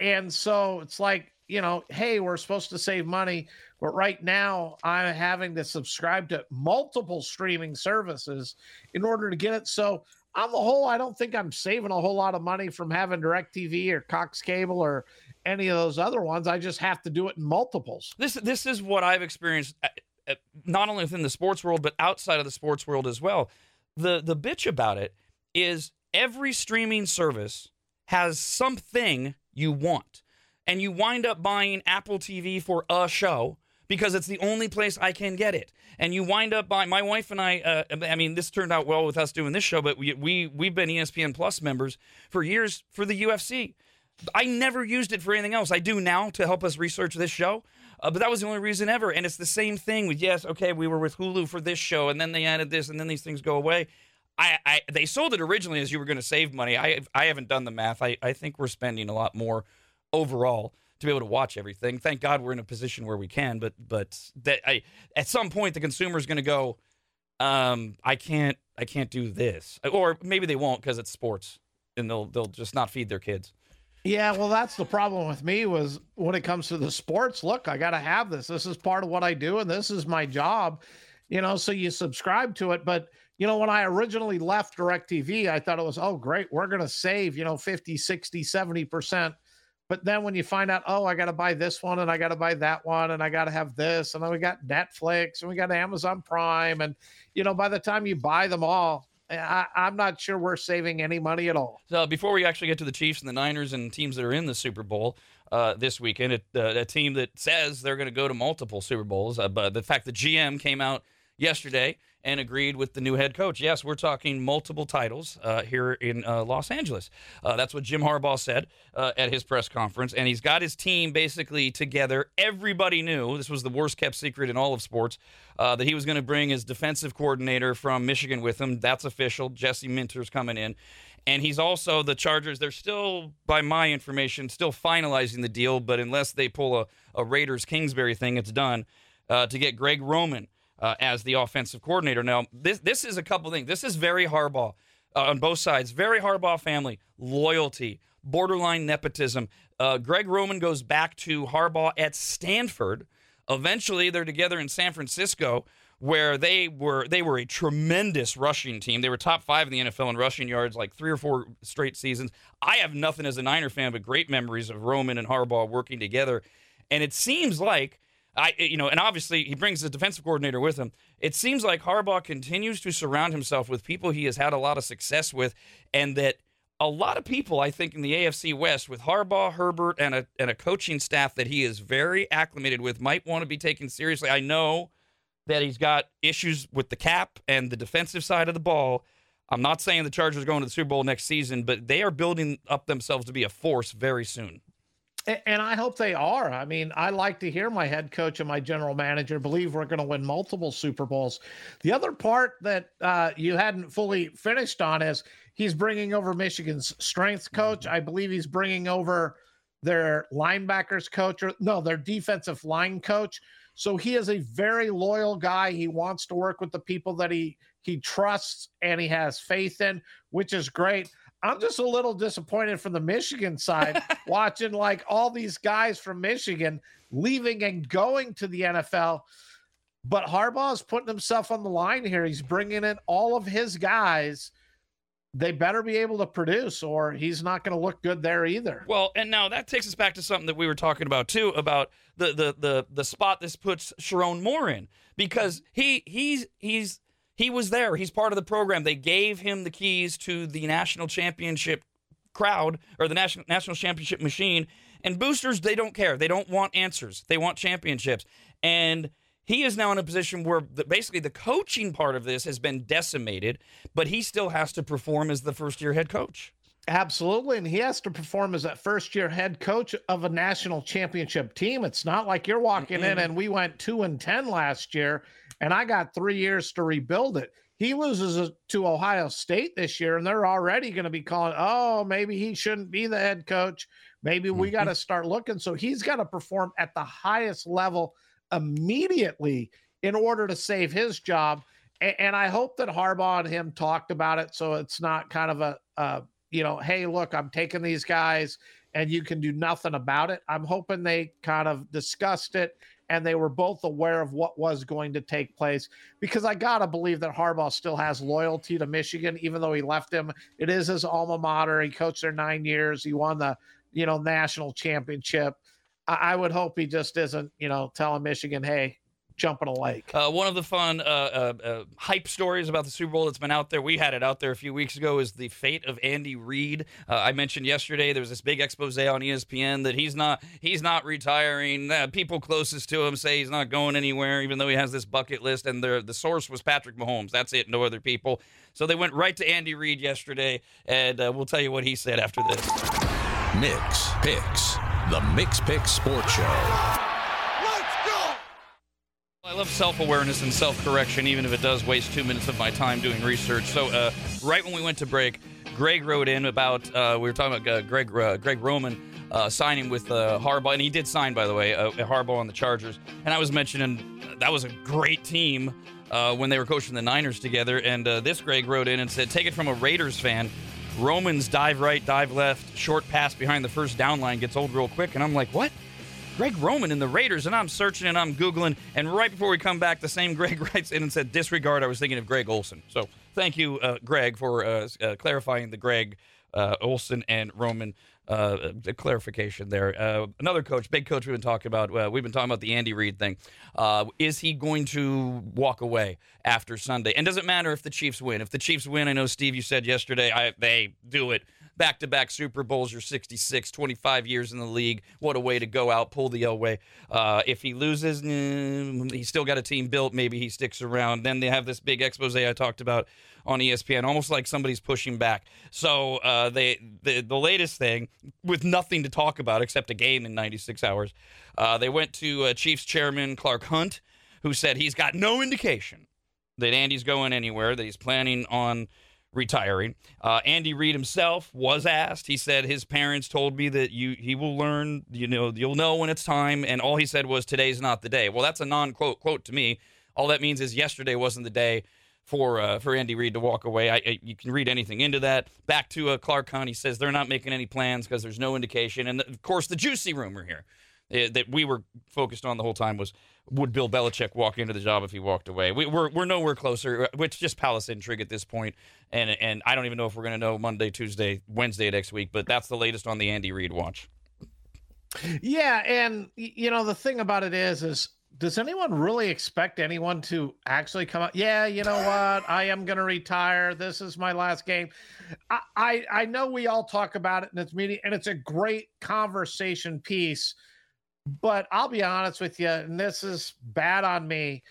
and so it's like, you know, hey, we're supposed to save money, but right now I'm having to subscribe to multiple streaming services in order to get it. So on the whole, I don't think I'm saving a whole lot of money from having DirecTV or Cox Cable or any of those other ones. I just have to do it in multiples. This, this is what I've experienced, not only within the sports world, but outside of the sports world as well. The, the bitch about it is every streaming service has something you want. And you wind up buying Apple T V for a show because it's the only place I can get it. And you wind up buying, my wife and I, uh, I mean, this turned out well with us doing this show, but we, we, we've been E S P N Plus members for years for the U F C. I never used it for anything else. I do now to help us research this show, uh, but that was the only reason ever. And it's the same thing with, yes, okay, we were with Hulu for this show, and then they added this, and then these things go away. I, I they sold it originally as you were going to save money. I I haven't done the math. I, I think we're spending a lot more overall to be able to watch everything. Thank God we're in a position where we can, but but that I at some point the consumer is going to go, um, I can't I can't do this, or maybe they won't because it's sports and they'll they'll just not feed their kids. Yeah, well, that's the problem with me was when it comes to the sports, look, I got to have this. This is part of what I do, and this is my job, you know, so you subscribe to it. But, you know, when I originally left DirecTV, I thought it was, oh, great, we're going to save, you know, fifty, sixty, seventy percent. But then when you find out, oh, I got to buy this one, and I got to buy that one, and I got to have this, and then we got Netflix, and we got Amazon Prime. And, you know, by the time you buy them all, I, I'm not sure we're saving any money at all. So before we actually get to the Chiefs and the Niners and teams that are in the Super Bowl uh, this weekend, it, uh, a team that says they're going to go to multiple Super Bowls, uh, but the fact that G M came out yesterday and agreed with the new head coach. Yes, we're talking multiple titles uh, here in uh, Los Angeles. Uh, that's what Jim Harbaugh said uh, at his press conference, and he's got his team basically together. Everybody knew this was the worst-kept secret in all of sports, uh, that he was going to bring his defensive coordinator from Michigan with him. That's official. Jesse Minter's coming in. And he's also the Chargers. They're still, by my information, still finalizing the deal, but unless they pull a, a Raiders-Kingsbury thing, it's done, uh, to get Greg Roman Uh, as the offensive coordinator. Now, this this is a couple things. This is very Harbaugh uh, on both sides. Very Harbaugh family, loyalty, borderline nepotism. Uh, Greg Roman goes back to Harbaugh at Stanford. Eventually, they're together in San Francisco, where they were they were a tremendous rushing team. They were top five in the N F L in rushing yards like three or four straight seasons. I have nothing as a Niner fan but great memories of Roman and Harbaugh working together. And it seems like I, you know, and obviously he brings the defensive coordinator with him. It seems like Harbaugh continues to surround himself with people he has had a lot of success with, and that a lot of people, I think, in the A F C West, with Harbaugh, Herbert, and a and a coaching staff that he is very acclimated with, might want to be taken seriously. I know that he's got issues with the cap and the defensive side of the ball. I'm not saying the Chargers are going to the Super Bowl next season, but they are building up themselves to be a force very soon. And I hope they are. I mean, I like to hear my head coach and my general manager believe we're going to win multiple Super Bowls. The other part that uh, you hadn't fully finished on is he's bringing over Michigan's strengths coach. I believe he's bringing over their linebackers coach. Or, no, their defensive line coach. So he is a very loyal guy. He wants to work with the people that he he trusts and he has faith in, which is great. I'm just a little disappointed from the Michigan side watching like all these guys from Michigan leaving and going to the N F L. But Harbaugh is putting himself on the line here. He's bringing in all of his guys. They better be able to produce or he's not going to look good there either. Well, and now that takes us back to something that we were talking about too, about the the the, the spot this puts Sharon Moore in, because he he's he's He was there. He's part of the program. They gave him the keys to the national championship crowd or the national national championship machine. And boosters, they don't care. They don't want answers. They want championships. And he is now in a position where the, basically the coaching part of this has been decimated, but he still has to perform as the first-year head coach. Absolutely, and he has to perform as that first-year head coach of a national championship team. It's not like you're walking mm-hmm. in and we went two and ten last year, and I got three years to rebuild it. He loses to Ohio State this year, and they're already going to be calling, oh, maybe he shouldn't be the head coach. Maybe we mm-hmm. got to start looking. So he's got to perform at the highest level immediately in order to save his job, and, and I hope that Harbaugh and him talked about it so it's not kind of a, a – you know, hey, look, I'm taking these guys and you can do nothing about it. I'm hoping they kind of discussed it and they were both aware of what was going to take place, because I got to believe that Harbaugh still has loyalty to Michigan, even though he left him. It is his alma mater. He coached there nine years. He won the, you know, national championship. I, I would hope he just isn't, you know, telling Michigan, hey, jump in a lake. Uh, one of the fun uh, uh, uh, hype stories about the Super Bowl that's been out there, we had it out there a few weeks ago, is the fate of Andy Reid. Uh, I mentioned yesterday there was this big expose on E S P N that he's not he's not retiring. Uh, people closest to him say he's not going anywhere, even though he has this bucket list, and the the source was Patrick Mahomes. That's it, no other people. So they went right to Andy Reid yesterday, and uh, we'll tell you what he said after this. Mikks Picks, the Mikks Picks Sports Show. I love self-awareness and self-correction, even if it does waste two minutes of my time doing research. So uh, right when we went to break, Greg wrote in about, uh, we were talking about uh, Greg uh, Greg Roman uh, signing with uh, Harbaugh. And he did sign, by the way, uh, Harbaugh on the Chargers. And I was mentioning that was a great team uh, when they were coaching the Niners together. And uh, this Greg wrote in and said, take it from a Raiders fan. Roman's dive right, dive left, short pass behind the first down line gets old real quick. And I'm like, what? Greg Roman in the Raiders. And I'm searching and I'm Googling. And right before we come back, the same Greg writes in and said, disregard. I was thinking of Greg Olson. So thank you, uh, Greg, for uh, uh, clarifying the Greg uh, Olson and Roman uh, clarification there. Uh, another coach, big coach we've been talking about. Uh, we've been talking about the Andy Reid thing. Uh, is he going to walk away after Sunday? And doesn't matter if the Chiefs win. If the Chiefs win, I know, Steve, you said yesterday, I, they do it. Back-to-back Super Bowls, you're sixty-six, twenty-five years in the league. What a way to go out, pull the Elway. Uh, if he loses, mm, he's still got a team built. Maybe he sticks around. Then they have this big expose I talked about on E S P N, almost like somebody's pushing back. So uh, they the, the latest thing, with nothing to talk about except a game in ninety-six hours, uh, they went to uh, Chiefs chairman Clark Hunt, who said he's got no indication that Andy's going anywhere, that he's planning on retiring. Uh, Andy Reid himself was asked. He said, his parents told me that you he will learn, you know, you'll know when it's time. And all he said was, today's not the day. Well, that's a non-quote quote to me. All that means is yesterday wasn't the day for uh, for Andy Reid to walk away. I, I, you can read anything into that. Back to uh, Clark Hunt, he says they're not making any plans because there's no indication. And, of course, the juicy rumor here uh, that we were focused on the whole time was, would Bill Belichick walk into the job if he walked away? We, we're we're nowhere closer. It's just palace intrigue at this point, and and I don't even know if we're going to know Monday, Tuesday, Wednesday next week. But that's the latest on the Andy Reid watch. Yeah, and you know the thing about it is, is does anyone really expect anyone to actually come out? Yeah, you know what? I am going to retire. This is my last game. I, I I know we all talk about it in this meeting, and it's a great conversation piece. But I'll be honest with you, and this is bad on me.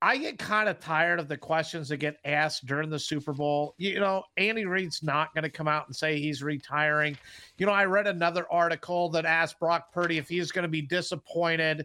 I get kind of tired of the questions that get asked during the Super Bowl. You know, Andy Reid's not going to come out and say he's retiring. You know, I read another article that asked Brock Purdy if he's going to be disappointed.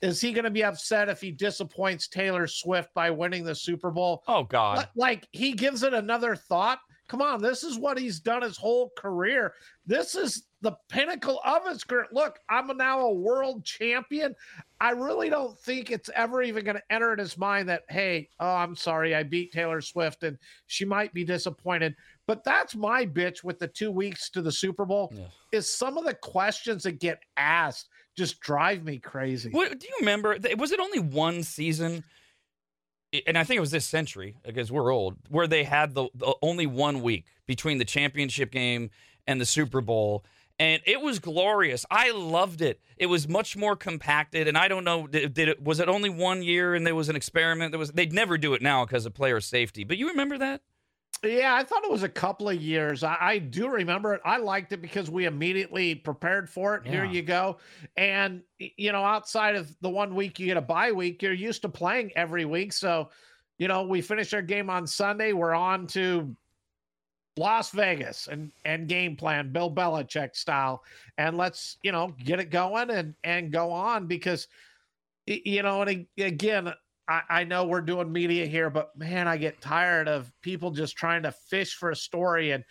Is he going to be upset if he disappoints Taylor Swift by winning the Super Bowl? Oh, God. Like, he gives it another thought. Come on, this is what he's done his whole career. This is the pinnacle of his career. Look, I'm now a world champion. I really don't think it's ever even going to enter in his mind that, hey, oh, I'm sorry, I beat Taylor Swift, and she might be disappointed. But that's my bitch with the two weeks to the Super Bowl, yeah. is some of the questions that get asked just drive me crazy. What, do you remember, was it only one season? And I think it was this century, because we're old, where they had the, the only one week between the championship game and the Super Bowl. And it was glorious. I loved it. It was much more compacted. And I don't know, did, did it, was it only one year and there was an experiment? There was, they'd never do it now because of player safety. But you remember that? Yeah, I thought it was a couple of years. I, I do remember it. I liked it because we immediately prepared for it. Yeah. Here you go. And, you know, outside of the one week you get a bye week, you're used to playing every week. So, you know, we finish our game on Sunday. We're on to Las Vegas and, and game plan, Bill Belichick style. And let's, you know, get it going and, and go on because, you know, and again, I, I know we're doing media here, but man, I get tired of people just trying to fish for a story and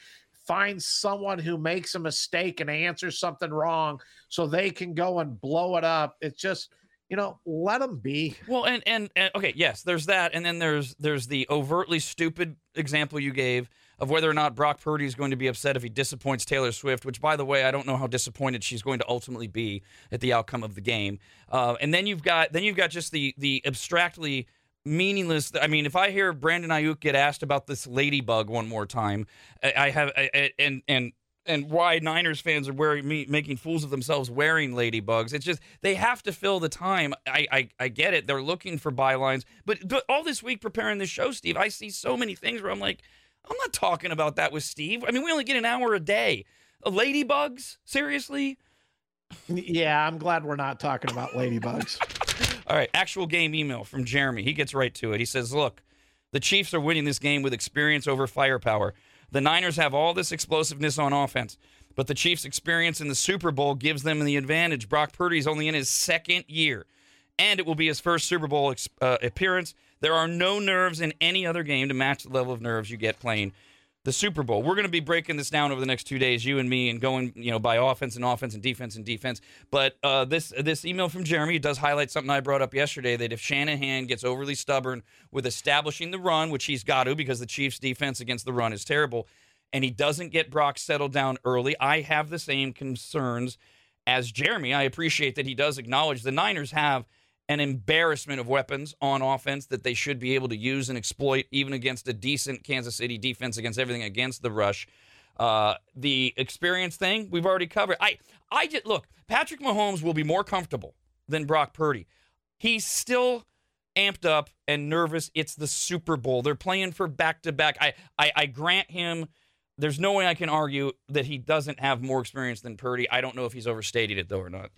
find someone who makes a mistake and answers something wrong so they can go and blow it up. It's just, you know, let them be. Well, and, and, and okay, yes, there's that. And then there's, there's the overtly stupid example you gave of whether or not Brock Purdy is going to be upset if he disappoints Taylor Swift, which, by the way, I don't know how disappointed she's going to ultimately be at the outcome of the game. Uh, and then you've got then you've got just the the abstractly meaningless. I mean, if I hear Brandon Ayuk get asked about this ladybug one more time, I, I have I, and and and why Niners fans are wearing me, making fools of themselves wearing ladybugs. It's just they have to fill the time. I I, I get it. They're looking for bylines, but, but all this week preparing this show, Steve, I see so many things where I'm like, I'm not talking about that with Steve. I mean, we only get an hour a day. Ladybugs? Seriously? Yeah, I'm glad we're not talking about ladybugs. All right, actual game email from Jeremy. He gets right to it. He says, look, the Chiefs are winning this game with experience over firepower. The Niners have all this explosiveness on offense, but the Chiefs' experience in the Super Bowl gives them the advantage. Brock Purdy's only in his second year, and it will be his first Super Bowl ex- uh, appearance. There are no nerves in any other game to match the level of nerves you get playing the Super Bowl. We're going to be breaking this down over the next two days, you and me, and going, you know, by offense and offense and defense and defense. But uh, this this email from Jeremy does highlight something I brought up yesterday, that if Shanahan gets overly stubborn with establishing the run, which he's got to because the Chiefs' defense against the run is terrible, and he doesn't get Brock settled down early, I have the same concerns as Jeremy. I appreciate that he does acknowledge the Niners have an embarrassment of weapons on offense that they should be able to use and exploit, even against a decent Kansas City defense, against everything against the rush. Uh, the experience thing, we've already covered. I, I just, look, Patrick Mahomes will be more comfortable than Brock Purdy. He's still amped up and nervous. It's the Super Bowl. They're playing for back-to-back. I, I, I grant him, there's no way I can argue that he doesn't have more experience than Purdy. I don't know if he's overstated it, though, or not.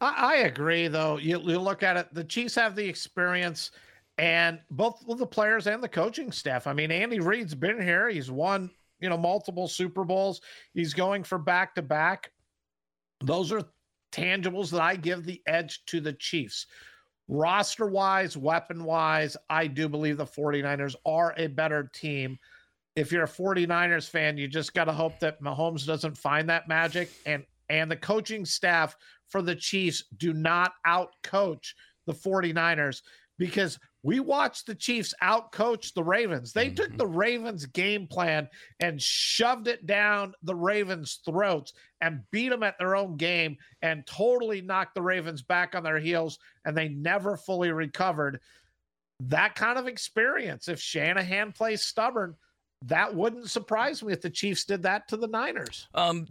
I agree, though. You, you look at it, the Chiefs have the experience, and both the players and the coaching staff. I mean, Andy Reid's been here. He's won, you know, multiple Super Bowls. He's going for back-to-back. Those are tangibles that I give the edge to the Chiefs. Roster-wise, weapon-wise, I do believe the 49ers are a better team. If you're a 49ers fan, you just got to hope that Mahomes doesn't find that magic, and and the coaching staff for the Chiefs do not outcoach the 49ers, because we watched the Chiefs outcoach the Ravens. They mm-hmm. took the Ravens' game plan and shoved it down the Ravens' throats and beat them at their own game and totally knocked the Ravens back on their heels, and they never fully recovered. That kind of experience, if Shanahan plays stubborn, that wouldn't surprise me if the Chiefs did that to the Niners. Um,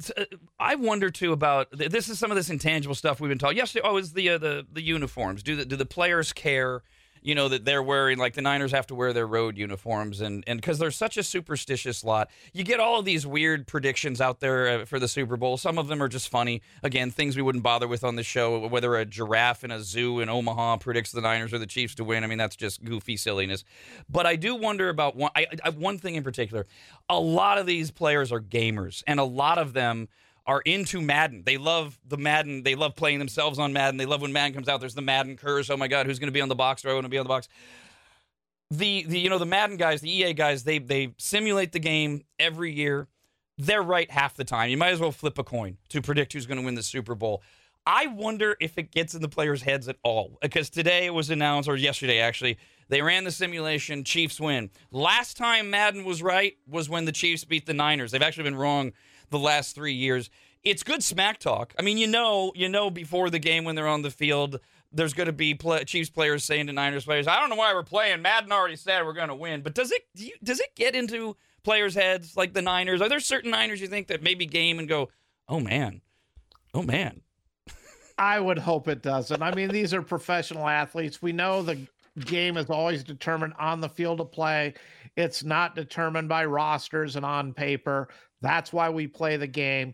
I wonder, too, about – this is some of this intangible stuff we've been talking – yesterday, oh, it's the, uh, the the uniforms. Do the, do the players care, you know, that they're wearing – like the Niners have to wear their road uniforms, and because they're such a superstitious lot. You get all of these weird predictions out there for the Super Bowl. Some of them are just funny. Again, things we wouldn't bother with on the show, whether a giraffe in a zoo in Omaha predicts the Niners or the Chiefs to win. I mean, that's just goofy silliness. But I do wonder about one, I, I, one thing in particular. A lot of these players are gamers, and a lot of them are into Madden. They love the Madden. They love playing themselves on Madden. They love when Madden comes out. There's the Madden curse. Oh, my God, who's going to be on the box? Do I want to be on the box? The, the you know, the Madden guys, the E A guys, they they simulate the game every year. They're right half the time. You might as well flip a coin to predict who's going to win the Super Bowl. I wonder if it gets in the players' heads at all, because today it was announced, or yesterday, actually, they ran the simulation, Chiefs win. Last time Madden was right was when the Chiefs beat the Niners. They've actually been wrong the last three years. It's good smack talk. I mean, you know, you know, before the game when they're on the field, there's going to be play- Chiefs players saying to Niners players, "I don't know why we're playing. Madden already said we're going to win." But does it do you, does it get into players' heads like the Niners? Are there certain Niners you think that maybe game and go, "Oh man, oh man"? I would hope it doesn't. I mean, these are professional athletes. We know the game is always determined on the field of play. It's not determined by rosters and on paper. That's why we play the game.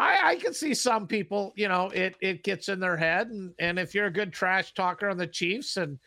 I, I can see some people, you know, it it gets in their head, and, and if you're a good trash talker on the Chiefs and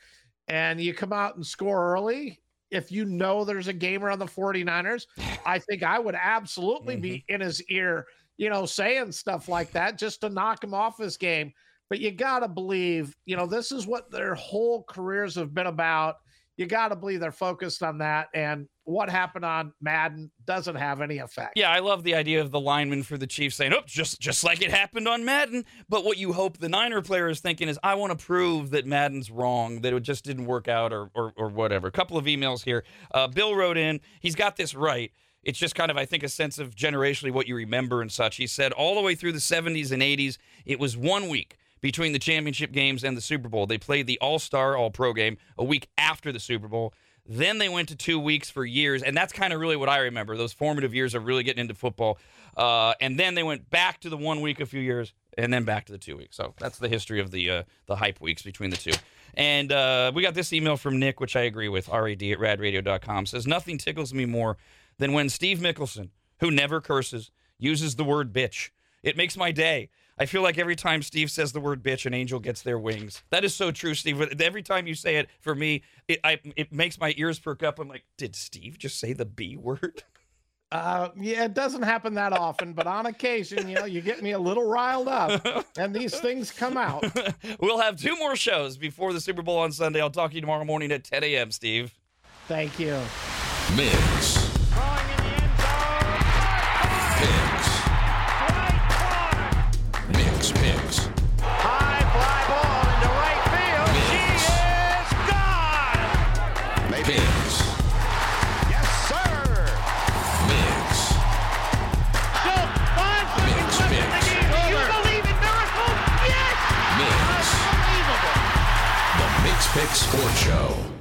and you come out and score early, if you know there's a gamer on the 49ers, I think I would absolutely mm-hmm. be in his ear, you know, saying stuff like that just to knock him off his game. But you got to believe, you know, this is what their whole careers have been about. You got to believe they're focused on that, and what happened on Madden doesn't have any effect. Yeah, I love the idea of the lineman for the Chiefs saying, "Oh, just just like it happened on Madden." But what you hope the Niner player is thinking is, "I want to prove that Madden's wrong, that it just didn't work out," or or, or whatever. A couple of emails here. Uh, Bill wrote in. He's got this right. It's just kind of, I think, a sense of generationally what you remember and such. He said, all the way through the seventies and eighties, it was one week between the championship games and the Super Bowl. They played the All-Star, All-Pro game a week after the Super Bowl. Then they went to two weeks for years, and that's kind of really what I remember. Those formative years of really getting into football. Uh, and then they went back to the one week a few years, and then back to the two weeks. So that's the history of the uh, the hype weeks between the two. And uh, we got this email from Nick, which I agree with, R A D at rad radio dot com. Says, nothing tickles me more than when Steve Mickelson, who never curses, uses the word bitch. It makes my day. I feel like every time Steve says the word bitch, an angel gets their wings. That is so true, Steve. Every time you say it, for me, it I, it makes my ears perk up. I'm like, did Steve just say the B word? Uh, yeah, it doesn't happen that often, but on occasion, you know, you get me a little riled up, and these things come out. We'll have two more shows before the Super Bowl on Sunday. I'll talk to you tomorrow morning at ten a.m., Steve. Thank you. Mix. Mix. Yes, sir. Mix. Picks Sports Show.